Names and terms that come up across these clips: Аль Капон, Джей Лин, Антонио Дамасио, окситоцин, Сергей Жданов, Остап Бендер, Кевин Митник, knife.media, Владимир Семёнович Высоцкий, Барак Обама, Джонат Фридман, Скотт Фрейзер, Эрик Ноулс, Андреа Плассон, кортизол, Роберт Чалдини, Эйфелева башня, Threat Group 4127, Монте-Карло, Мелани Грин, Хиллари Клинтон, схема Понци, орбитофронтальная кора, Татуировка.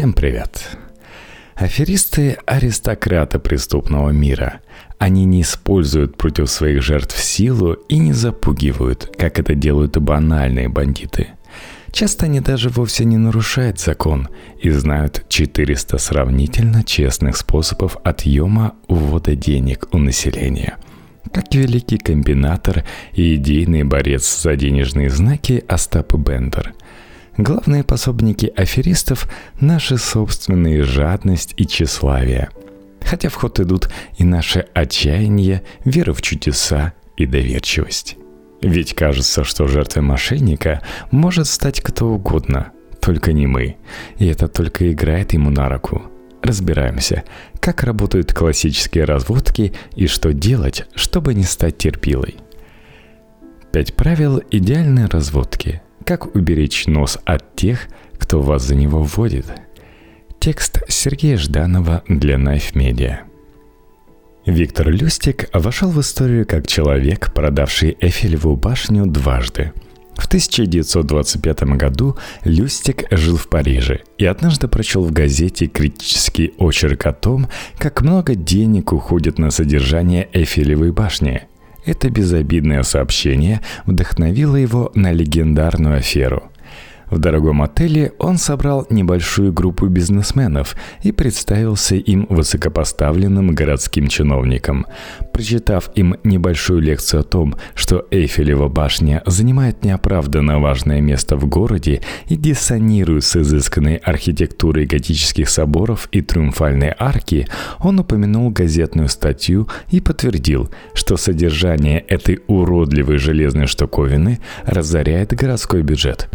Всем привет! Аферисты – аристократы преступного мира. Они не используют против своих жертв силу и не запугивают, как это делают и банальные бандиты. Часто они даже вовсе не нарушают закон и знают 400 сравнительно честных способов отъема увода денег у населения. Как великий комбинатор и идейный борец за денежные знаки Остап Бендер. Главные пособники аферистов – наши собственные жадность и тщеславие. Хотя в ход идут и наше отчаяние, вера в чудеса и доверчивость. Ведь кажется, что жертвой мошенника может стать кто угодно, только не мы. И это только играет ему на руку. Разбираемся, как работают классические разводки и что делать, чтобы не стать терпилой. 5 правил идеальной разводки. Как уберечь нос от тех, кто вас за него вводит? Текст Сергея Жданова для knife.media. Виктор Люстиг вошел в историю как человек, продавший Эйфелеву башню дважды. В 1925 году Люстиг жил в Париже и однажды прочел в газете критический очерк о том, как много денег уходит на содержание Эйфелевой башни. Это безобидное сообщение вдохновило его на легендарную аферу. В дорогом отеле он собрал небольшую группу бизнесменов и представился им высокопоставленным городским чиновникам. Прочитав им небольшую лекцию о том, что Эйфелева башня занимает неоправданно важное место в городе и диссонирует с изысканной архитектурой готических соборов и триумфальной арки, он упомянул газетную статью и подтвердил, что содержание этой уродливой железной штуковины разоряет городской бюджет.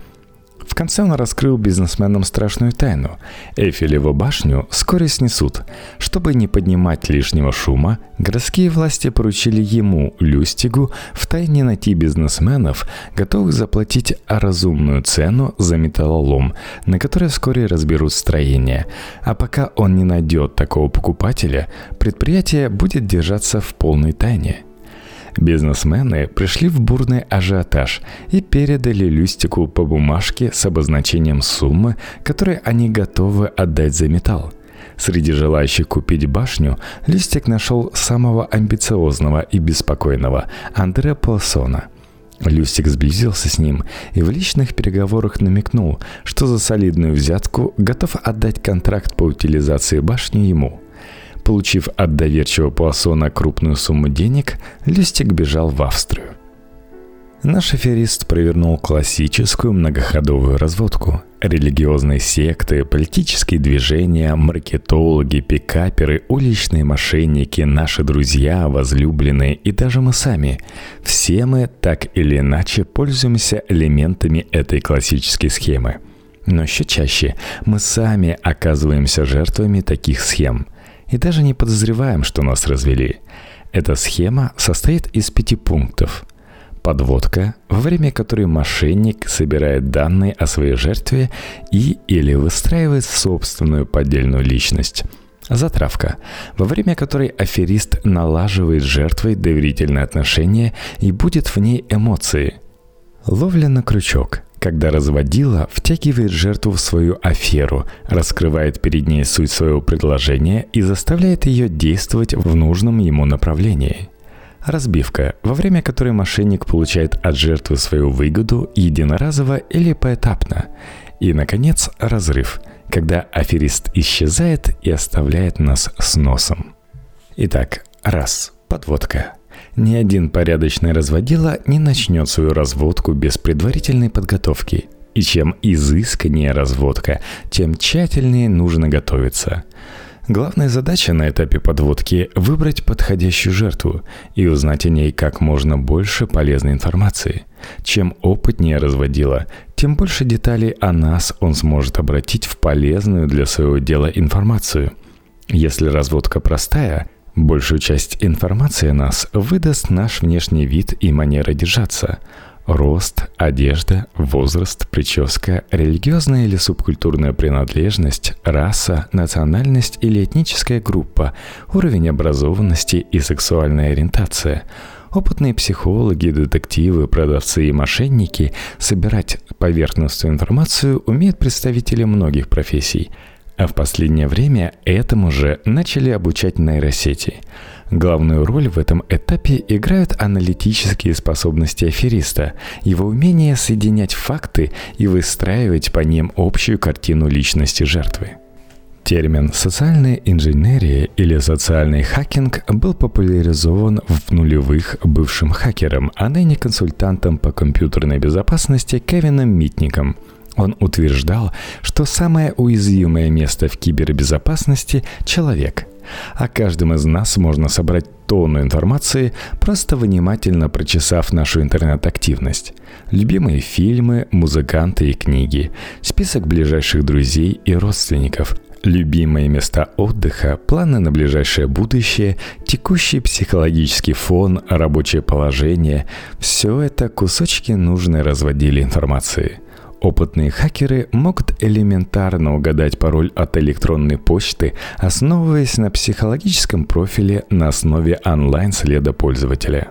В конце он раскрыл бизнесменам страшную тайну. Эйфелеву башню вскоре снесут. Чтобы не поднимать лишнего шума, городские власти поручили ему, Люстигу, втайне найти бизнесменов, готовых заплатить разумную цену за металлолом, на который вскоре разберут строение. А пока он не найдет такого покупателя, предприятие будет держаться в полной тайне. Бизнесмены пришли в бурный ажиотаж и передали Люстигу по бумажке с обозначением суммы, которую они готовы отдать за металл. Среди желающих купить башню Люстиг нашел самого амбициозного и беспокойного – Андреа Плассона. Люстиг сблизился с ним и в личных переговорах намекнул, что за солидную взятку готов отдать контракт по утилизации башни ему. Получив от доверчивого Плассона крупную сумму денег, Люстиг бежал в Австрию. Наш аферист провернул классическую многоходовую разводку. Религиозные секты, политические движения, маркетологи, пикаперы, уличные мошенники, наши друзья, возлюбленные и даже мы сами. Все мы так или иначе пользуемся элементами этой классической схемы. Но еще чаще мы сами оказываемся жертвами таких схем. И даже не подозреваем, что нас развели. Эта схема состоит из 5 пунктов. Подводка, во время которой мошенник собирает данные о своей жертве и или выстраивает собственную поддельную личность. Затравка, во время которой аферист налаживает с жертвой доверительные отношения и будет в ней эмоции. Ловля на крючок, когда разводила втягивает жертву в свою аферу, раскрывает перед ней суть своего предложения и заставляет ее действовать в нужном ему направлении. Разбивка, во время которой мошенник получает от жертвы свою выгоду единоразово или поэтапно. И, наконец, разрыв, когда аферист исчезает и оставляет нас с носом. Итак, 1. Подводка. Ни один порядочный разводила не начнет свою разводку без предварительной подготовки. И чем изысканнее разводка, тем тщательнее нужно готовиться. Главная задача на этапе подводки – выбрать подходящую жертву и узнать о ней как можно больше полезной информации. Чем опытнее разводила, тем больше деталей о нас он сможет обратить в полезную для своего дела информацию. Если разводка простая – большую часть информации о нас выдаст наш внешний вид и манера держаться. Рост, одежда, возраст, прическа, религиозная или субкультурная принадлежность, раса, национальность или этническая группа, уровень образованности и сексуальная ориентация. Опытные психологи, детективы, продавцы и мошенники собирать поверхностную информацию умеют представители многих профессий. А в последнее время этому же начали обучать нейросети. Главную роль в этом этапе играют аналитические способности афериста, его умение соединять факты и выстраивать по ним общую картину личности жертвы. Термин «социальная инженерия» или «социальный хакинг» был популяризован в нулевых бывшим хакером, а ныне консультантом по компьютерной безопасности Кевином Митником. Он утверждал, что самое уязвимое место в кибербезопасности – человек. О каждом из нас можно собрать тонну информации, просто внимательно прочесав нашу интернет-активность. Любимые фильмы, музыканты и книги, список ближайших друзей и родственников, любимые места отдыха, планы на ближайшее будущее, текущий психологический фон, рабочее положение – все это кусочки нужной разводили информации. Опытные хакеры могут элементарно угадать пароль от электронной почты, основываясь на психологическом профиле на основе онлайн-следа пользователя.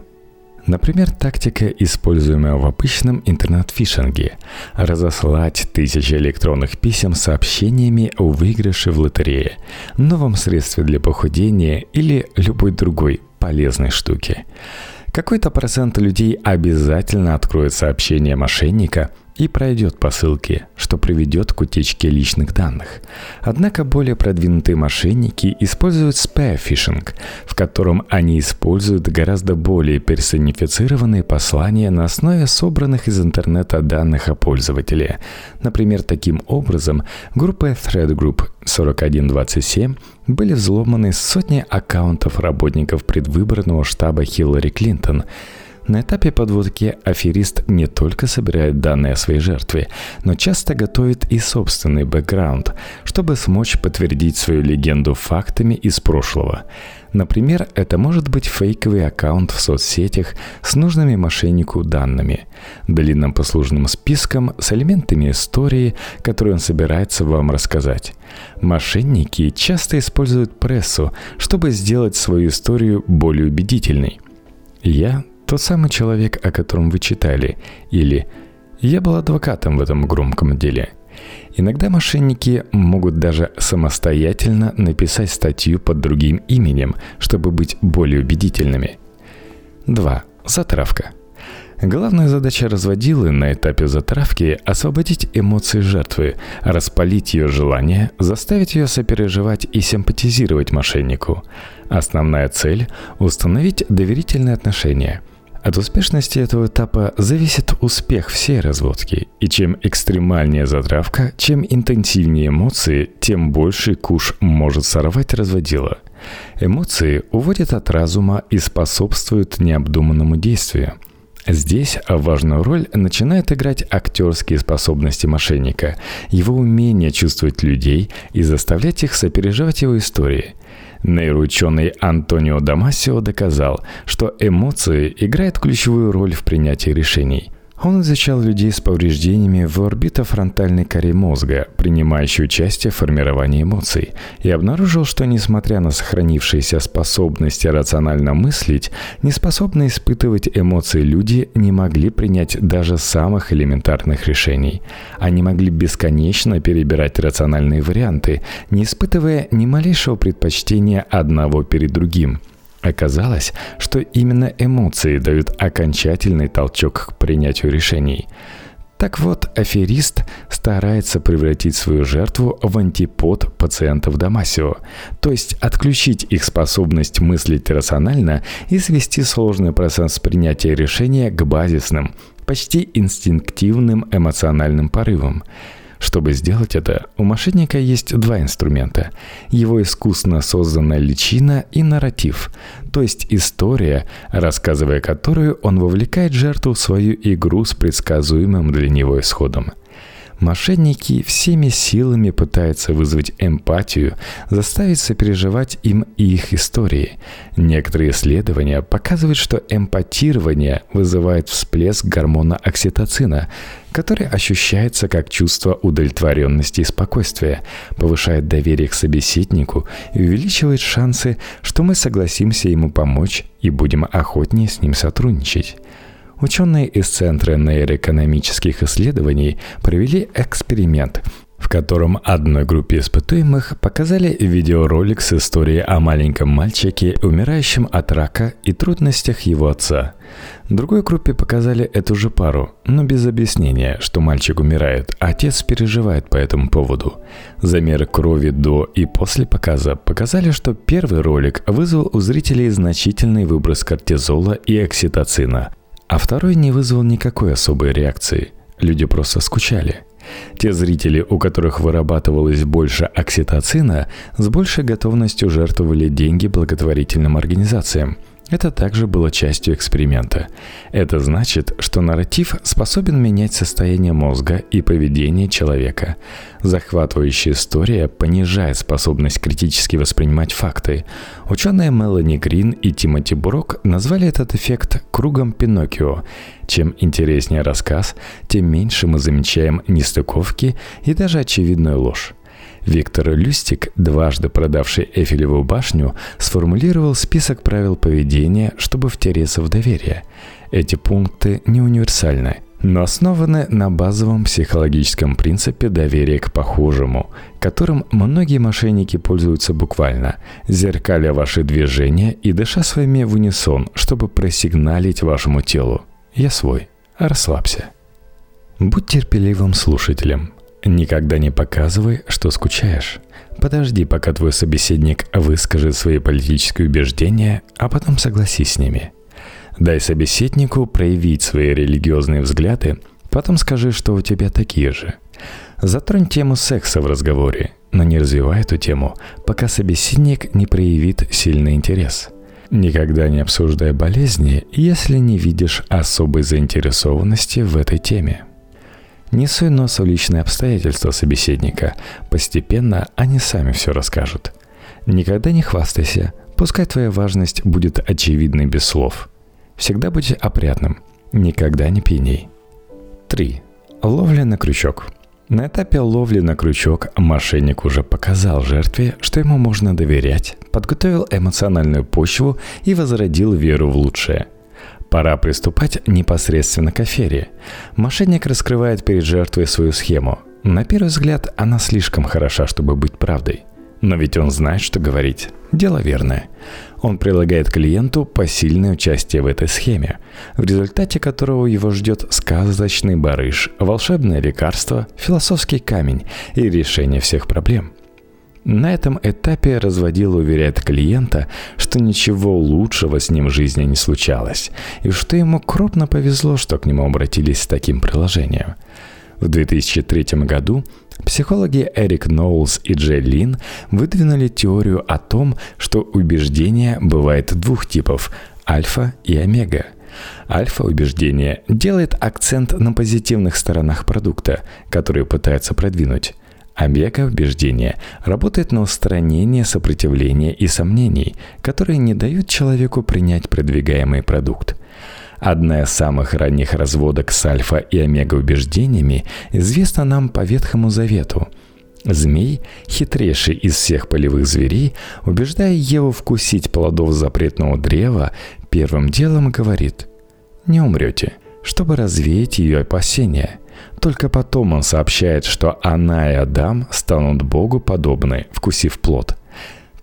Например, тактика, используемая в обычном интернет-фишинге – разослать тысячи электронных писем с сообщениями о выигрыше в лотерее, новом средстве для похудения или любой другой полезной штуке. Какой-то процент людей обязательно откроет сообщение мошенника и пройдет по ссылке, что приведет к утечке личных данных. Однако более продвинутые мошенники используют спам-фишинг, в котором они используют гораздо более персонифицированные послания на основе собранных из интернета данных о пользователе. Например, таким образом группой Threat Group 4127 были взломаны сотни аккаунтов работников предвыборного штаба Хиллари Клинтон. На этапе подводки аферист не только собирает данные о своей жертве, но часто готовит и собственный бэкграунд, чтобы смочь подтвердить свою легенду фактами из прошлого. Например, это может быть фейковый аккаунт в соцсетях с нужными мошеннику данными, длинным послужным списком с элементами истории, которую он собирается вам рассказать. Мошенники часто используют прессу, чтобы сделать свою историю более убедительной. «Я тот самый человек, о котором вы читали», или «Я был адвокатом в этом громком деле». Иногда мошенники могут даже самостоятельно написать статью под другим именем, чтобы быть более убедительными. 2. Затравка. Главная задача разводилы на этапе затравки – освободить эмоции жертвы, распалить ее желание, заставить ее сопереживать и симпатизировать мошеннику. Основная цель – установить доверительные отношения. От успешности этого этапа зависит успех всей разводки, и чем экстремальнее затравка, чем интенсивнее эмоции, тем больше куш может сорвать разводила. Эмоции уводят от разума и способствуют необдуманному действию. Здесь важную роль начинают играть актерские способности мошенника, его умение чувствовать людей и заставлять их сопереживать его истории. Нейроученый Антонио Дамасио доказал, что эмоции играют ключевую роль в принятии решений. Он изучал людей с повреждениями в орбитофронтальной коре мозга, принимающей участие в формировании эмоций, и обнаружил, что несмотря на сохранившиеся способности рационально мыслить, неспособные испытывать эмоции люди не могли принять даже самых элементарных решений. Они могли бесконечно перебирать рациональные варианты, не испытывая ни малейшего предпочтения одного перед другим. Оказалось, что именно эмоции дают окончательный толчок к принятию решений. Так вот, аферист старается превратить свою жертву в антипод пациентов Дамасио, то есть отключить их способность мыслить рационально и свести сложный процесс принятия решения к базисным, почти инстинктивным эмоциональным порывам. Чтобы сделать это, у мошенника есть два инструмента – его искусно созданная личина и нарратив, то есть история, рассказывая которую он вовлекает жертву в свою игру с предсказуемым для него исходом. Мошенники всеми силами пытаются вызвать эмпатию, заставить сопереживать им и их истории. Некоторые исследования показывают, что эмпатирование вызывает всплеск гормона окситоцина, который ощущается как чувство удовлетворенности и спокойствия, повышает доверие к собеседнику и увеличивает шансы, что мы согласимся ему помочь и будем охотнее с ним сотрудничать. Ученые из Центра нейроэкономических исследований провели эксперимент, в котором одной группе испытуемых показали видеоролик с историей о маленьком мальчике, умирающем от рака, и трудностях его отца. Другой группе показали эту же пару, но без объяснения, что мальчик умирает, а отец переживает по этому поводу. Замеры крови до и после показа показали, что первый ролик вызвал у зрителей значительный выброс кортизола и окситоцина, а второй не вызвал никакой особой реакции. Люди просто скучали. Те зрители, у которых вырабатывалось больше окситоцина, с большей готовностью жертвовали деньги благотворительным организациям. Это также было частью эксперимента. Это значит, что нарратив способен менять состояние мозга и поведение человека. Захватывающая история понижает способность критически воспринимать факты. Ученые Мелани Грин и Тимоти Брок назвали этот эффект «кругом Пиноккио». Чем интереснее рассказ, тем меньше мы замечаем нестыковки и даже очевидную ложь. Виктор Люстиг, дважды продавший Эйфелеву башню, сформулировал список правил поведения, чтобы втереться в доверие. Эти пункты не универсальны, но основаны на базовом психологическом принципе доверия к похожему, которым многие мошенники пользуются буквально, зеркаля ваши движения и дыша своими в унисон, чтобы просигналить вашему телу: «Я свой, расслабься». Будь терпеливым слушателем. Никогда не показывай, что скучаешь. Подожди, пока твой собеседник выскажет свои политические убеждения, а потом согласись с ними. Дай собеседнику проявить свои религиозные взгляды, потом скажи, что у тебя такие же. Затронь тему секса в разговоре, но не развивай эту тему, пока собеседник не проявит сильный интерес. Никогда не обсуждай болезни, если не видишь особой заинтересованности в этой теме. Не суй нос в личные обстоятельства собеседника. Постепенно они сами все расскажут. Никогда не хвастайся. Пускай твоя важность будет очевидной без слов. Всегда будь опрятным. Никогда не пьяней. 3. Ловля на крючок. На этапе ловли на крючок мошенник уже показал жертве, что ему можно доверять, подготовил эмоциональную почву и возродил веру в лучшее. Пора приступать непосредственно к афере. Мошенник раскрывает перед жертвой свою схему. На первый взгляд, она слишком хороша, чтобы быть правдой. Но ведь он знает, что говорить. Дело верное. Он предлагает клиенту посильное участие в этой схеме, в результате которого его ждет сказочный барыш, волшебное лекарство, философский камень и решение всех проблем. На этом этапе разводила уверяет клиента, что ничего лучшего с ним в жизни не случалось, и что ему крупно повезло, что к нему обратились с таким приложением. В 2003 году психологи Эрик Ноулс и Джей Лин выдвинули теорию о том, что убеждения бывают двух типов – альфа и омега. Альфа-убеждение делает акцент на позитивных сторонах продукта, которые пытаются продвинуть. Омега-убеждение работает на устранение сопротивления и сомнений, которые не дают человеку принять продвигаемый продукт. Одна из самых ранних разводок с альфа и омега-убеждениями известна нам по Ветхому Завету. Змей, хитрейший из всех полевых зверей, убеждая Еву вкусить плодов запретного древа, первым делом говорит: «Не умрете», чтобы развеять ее опасения. Только потом он сообщает, что она и Адам станут Богу подобны, вкусив плод.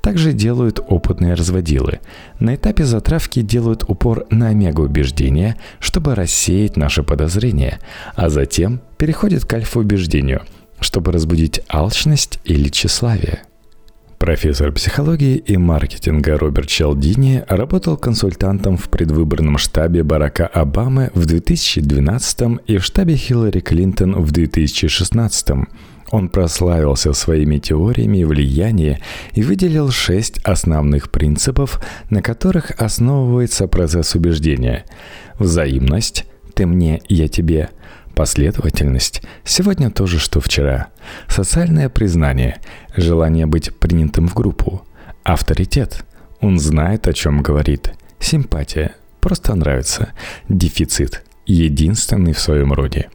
Так же делают опытные разводилы. На этапе затравки делают упор на омега-убеждение, чтобы рассеять наши подозрения, а затем переходят к альфа-убеждению, чтобы разбудить алчность или тщеславие. Профессор психологии и маркетинга Роберт Чалдини работал консультантом в предвыборном штабе Барака Обамы в 2012 и в штабе Хиллари Клинтон в 2016. Он прославился своими теориями влияния и выделил 6 основных принципов, на которых основывается процесс убеждения. Взаимность – «ты мне, я тебе». Последовательность – сегодня то же, что вчера. Социальное признание – желание быть принятым в группу. Авторитет – он знает, о чем говорит. Симпатия – просто нравится. Дефицит – единственный в своем роде.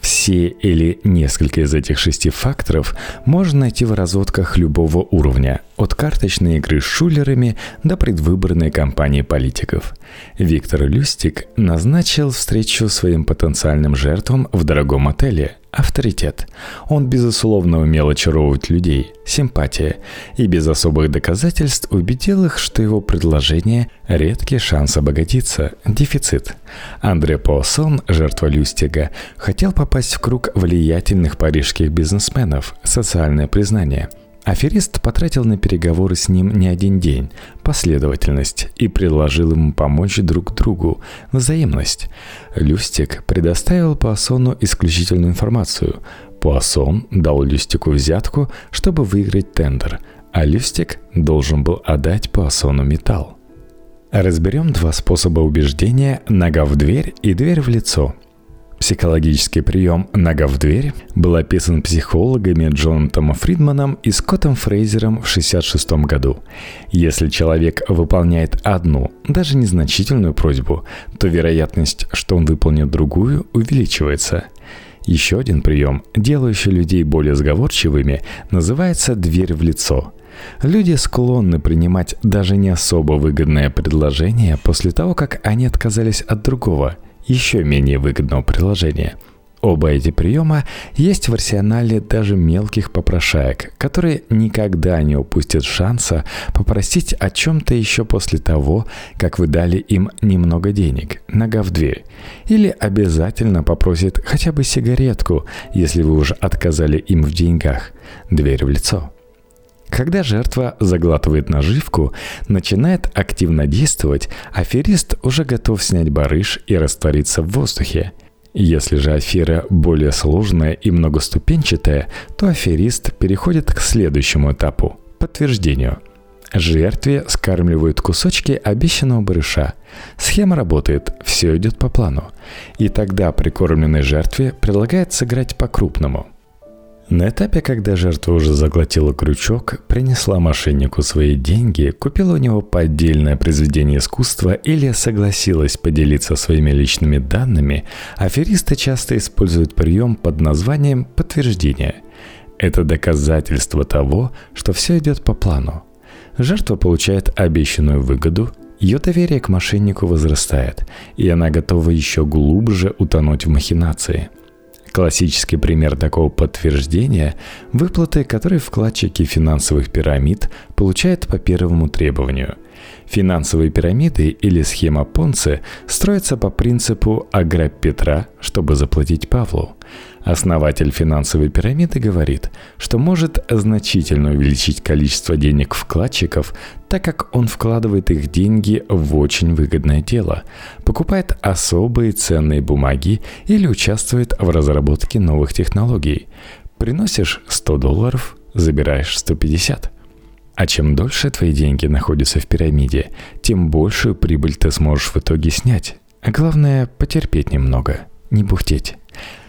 Все или несколько из этих 6 факторов можно найти в разводках любого уровня, от карточной игры с шулерами до предвыборной кампании политиков. Виктор Люстиг назначил встречу своим потенциальным жертвам в дорогом отеле, авторитет. Он, безусловно, умел очаровывать людей, симпатия, и без особых доказательств убедил их, что его предложение – редкий шанс обогатиться, дефицит. Андреа Плассон, жертва Люстига, хотел попасть в круг влиятельных парижских бизнесменов, социальное признание. Аферист потратил на переговоры с ним не один день, последовательность, и предложил ему помочь друг другу, взаимность. Люстиг предоставил Плассону исключительную информацию. Плассон дал Люстигу взятку, чтобы выиграть тендер, а Люстиг должен был отдать Плассону металл. Разберем два способа убеждения: нога в дверь и дверь в лицо. Психологический прием «нога в дверь» был описан психологами Джонатом Фридманом и Скоттом Фрейзером в 1966 году. Если человек выполняет одну, даже незначительную просьбу, то вероятность, что он выполнит другую, увеличивается. Еще один прием, делающий людей более сговорчивыми, называется «дверь в лицо». Люди склонны принимать даже не особо выгодное предложение после того, как они отказались от другого, еще менее выгодного приложения. Оба эти приема есть в арсенале даже мелких попрошаек, которые никогда не упустят шанса попросить о чем-то еще после того, как вы дали им немного денег, нога в дверь, или обязательно попросят хотя бы сигаретку, если вы уже отказали им в деньгах, дверь в лицо. Когда жертва заглатывает наживку, начинает активно действовать, аферист уже готов снять барыш и раствориться в воздухе. Если же афера более сложная и многоступенчатая, то аферист переходит к следующему этапу – подтверждению. Жертве скармливают кусочки обещанного барыша. Схема работает, все идет по плану. И тогда прикормленной жертве предлагают сыграть по-крупному. На этапе, когда жертва уже заглотила крючок, принесла мошеннику свои деньги, купила у него поддельное произведение искусства или согласилась поделиться своими личными данными, аферисты часто используют прием под названием «подтверждение». Это доказательство того, что все идет по плану. Жертва получает обещанную выгоду, ее доверие к мошеннику возрастает, и она готова еще глубже утонуть в махинации. Классический пример такого подтверждения – выплаты, которые вкладчики финансовых пирамид получают по первому требованию. Финансовые пирамиды или схема Понци строятся по принципу «ограбь Петра, чтобы заплатить Павлу». Основатель финансовой пирамиды говорит, что может значительно увеличить количество денег вкладчиков, так как он вкладывает их деньги в очень выгодное дело, покупает особые ценные бумаги или участвует в разработке новых технологий. Приносишь $100, забираешь $150. А чем дольше твои деньги находятся в пирамиде, тем большую прибыль ты сможешь в итоге снять. А главное, потерпеть немного, не бухтеть.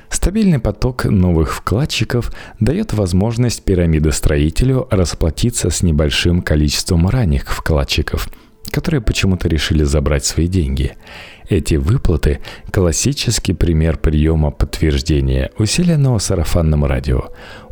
Стабильный поток новых вкладчиков дает возможность пирамидостроителю расплатиться с небольшим количеством ранних вкладчиков, которые почему-то решили забрать свои деньги. Эти выплаты – классический пример приема подтверждения, усиленного сарафанным радио.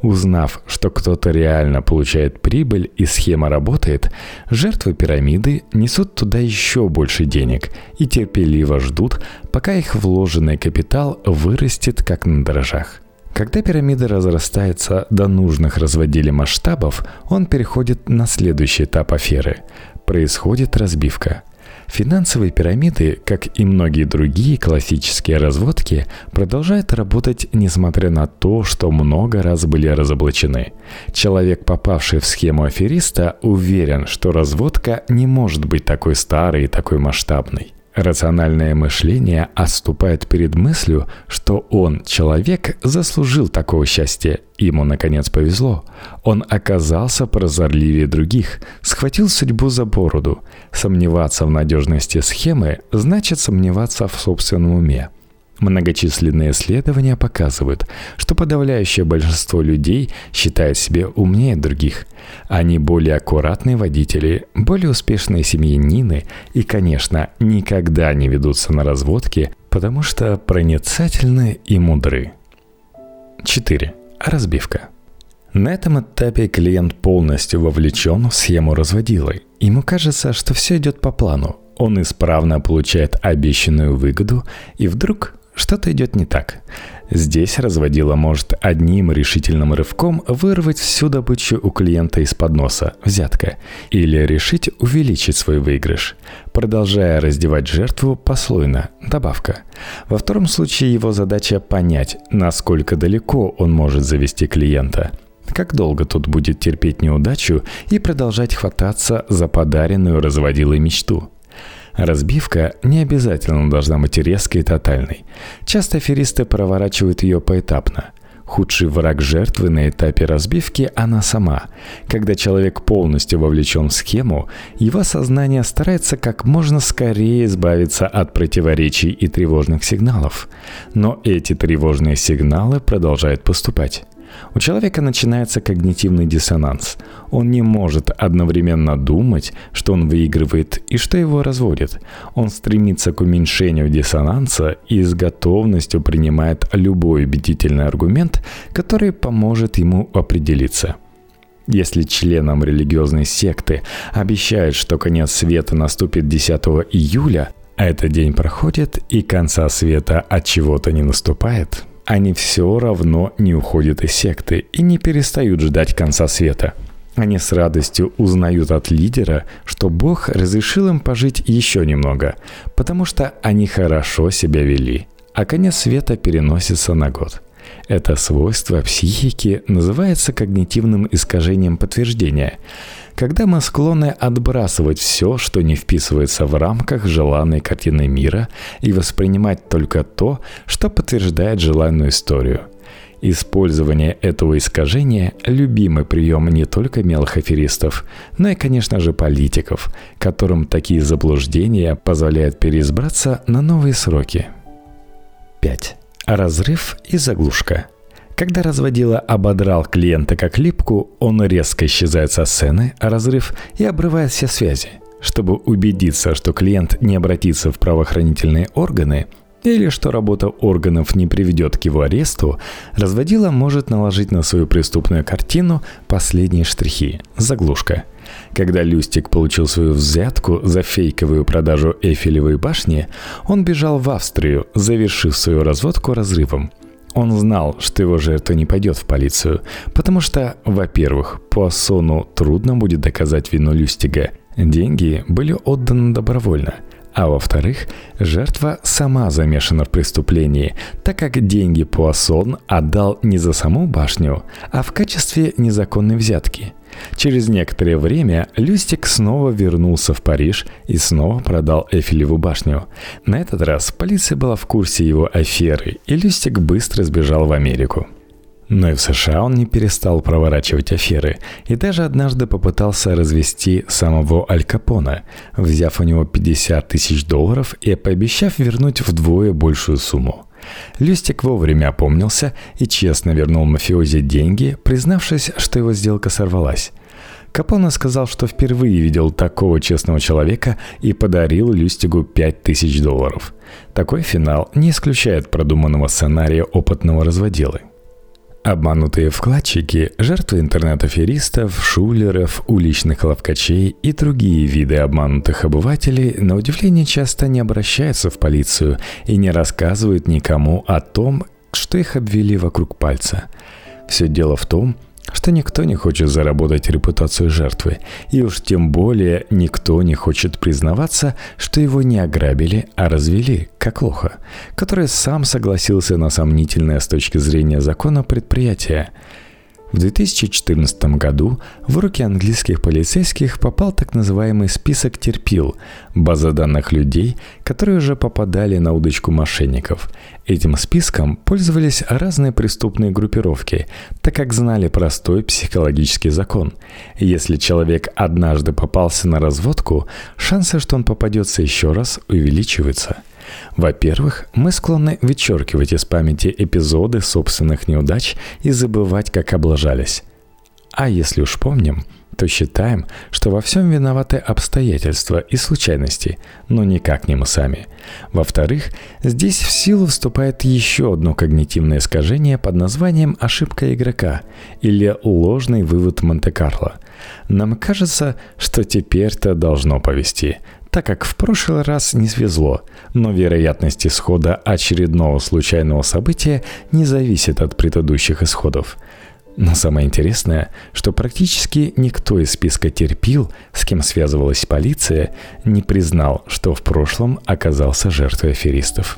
Узнав, что кто-то реально получает прибыль и схема работает, жертвы пирамиды несут туда еще больше денег и терпеливо ждут, пока их вложенный капитал вырастет как на дрожжах. Когда пирамида разрастается до нужных разводили масштабов, он переходит на следующий этап аферы. Происходит разбивка. Финансовые пирамиды, как и многие другие классические разводки, продолжают работать, несмотря на то, что много раз были разоблачены. Человек, попавший в схему афериста, уверен, что разводка не может быть такой старой и такой масштабной. Рациональное мышление отступает перед мыслью, что он, человек, заслужил такого счастья. Ему, наконец, повезло. Он оказался прозорливее других, схватил судьбу за бороду. Сомневаться в надежности схемы значит сомневаться в собственном уме. Многочисленные исследования показывают, что подавляющее большинство людей считает себя умнее других. Они более аккуратные водители, более успешные семьянины и, конечно, никогда не ведутся на разводки, потому что проницательны и мудры. 4. Разбивка. На этом этапе клиент полностью вовлечен в схему разводилы. Ему кажется, что все идет по плану. Он исправно получает обещанную выгоду, и вдруг Что-то идет не так. Здесь разводила может одним решительным рывком вырвать всю добычу у клиента из-под носа, взятка, или решить увеличить свой выигрыш, продолжая раздевать жертву послойно, добавка. Во втором случае его задача понять, насколько далеко он может завести клиента, как долго тот будет терпеть неудачу и продолжать хвататься за подаренную разводилой мечту. Разбивка не обязательно должна быть резкой и тотальной. Часто аферисты проворачивают ее поэтапно. Худший враг жертвы на этапе разбивки – она сама. Когда человек полностью вовлечен в схему, его сознание старается как можно скорее избавиться от противоречий и тревожных сигналов. Но эти тревожные сигналы продолжают поступать. У человека начинается когнитивный диссонанс. Он не может одновременно думать, что он выигрывает и что его разводит. Он стремится к уменьшению диссонанса и с готовностью принимает любой убедительный аргумент, который поможет ему определиться. Если членам религиозной секты обещают, что конец света наступит 10 июля, а этот день проходит и конца света от чего-то не наступает, они все равно не уходят из секты и не перестают ждать конца света. Они с радостью узнают от лидера, что Бог разрешил им пожить еще немного, потому что они хорошо себя вели, а конец света переносится на год. Это свойство психики называется когнитивным искажением подтверждения, когда мы склонны отбрасывать все, что не вписывается в рамках желанной картины мира, и воспринимать только то, что подтверждает желанную историю. Использование этого искажения – любимый прием не только мелких аферистов, но и, конечно же, политиков, которым такие заблуждения позволяют переизбраться на новые сроки. 5. Разрыв и заглушка. Когда разводила ободрал клиента как липку, он резко исчезает со сцены, разрыв, и обрывает все связи. Чтобы убедиться, что клиент не обратится в правоохранительные органы, или что работа органов не приведет к его аресту, разводила может наложить на свою преступную картину последние штрихи – заглушка. Когда Люстиг получил свою взятку за фейковую продажу Эйфелевой башни, он бежал в Австрию, завершив свою разводку разрывом. Он знал, что его жертва не пойдет в полицию, потому что, во-первых, Пуассону трудно будет доказать вину Люстига. Деньги были отданы добровольно. А во-вторых, жертва сама замешана в преступлении, так как деньги Пуассон отдал не за саму башню, а в качестве незаконной взятки. Через некоторое время Люстиг снова вернулся в Париж и снова продал Эйфелеву башню. На этот раз полиция была в курсе его аферы, и Люстиг быстро сбежал в Америку. Но и в США он не перестал проворачивать аферы, и даже однажды попытался развести самого Аль Капона, взяв у него $50 000 и пообещав вернуть вдвое большую сумму. Люстиг вовремя опомнился и честно вернул мафиози деньги, признавшись, что его сделка сорвалась. Капоне сказал, что впервые видел такого честного человека, и подарил Люстигу $5000. Такой финал не исключает продуманного сценария опытного разводилы. Обманутые вкладчики – жертвы интернет-аферистов, шулеров, уличных ловкачей и другие виды обманутых обывателей, на удивление, часто не обращаются в полицию и не рассказывают никому о том, что их обвели вокруг пальца. Все дело в том, что никто не хочет заработать репутацию жертвы, и уж тем более никто не хочет признаваться, что его не ограбили, а развели, как лоха, который сам согласился на сомнительное с точки зрения закона предприятие. В 2014 году в руки английских полицейских попал так называемый список терпил – база данных людей, которые уже попадали на удочку мошенников. Этим списком пользовались разные преступные группировки, так как знали простой психологический закон. Если человек однажды попался на разводку, шансы, что он попадется еще раз, увеличиваются. Во-первых, мы склонны вычеркивать из памяти эпизоды собственных неудач и забывать, как облажались. А если уж помним, то считаем, что во всем виноваты обстоятельства и случайности, но никак не мы сами. Во-вторых, здесь в силу вступает еще одно когнитивное искажение под названием «ошибка игрока» или «ложный вывод Монте-Карло». Нам кажется, что теперь-то должно повезти. так как в прошлый раз не свезло, но вероятность исхода очередного случайного события не зависит от предыдущих исходов. Но самое интересное, что практически никто из списка терпил, с кем связывалась полиция, не признал, что в прошлом оказался жертвой аферистов.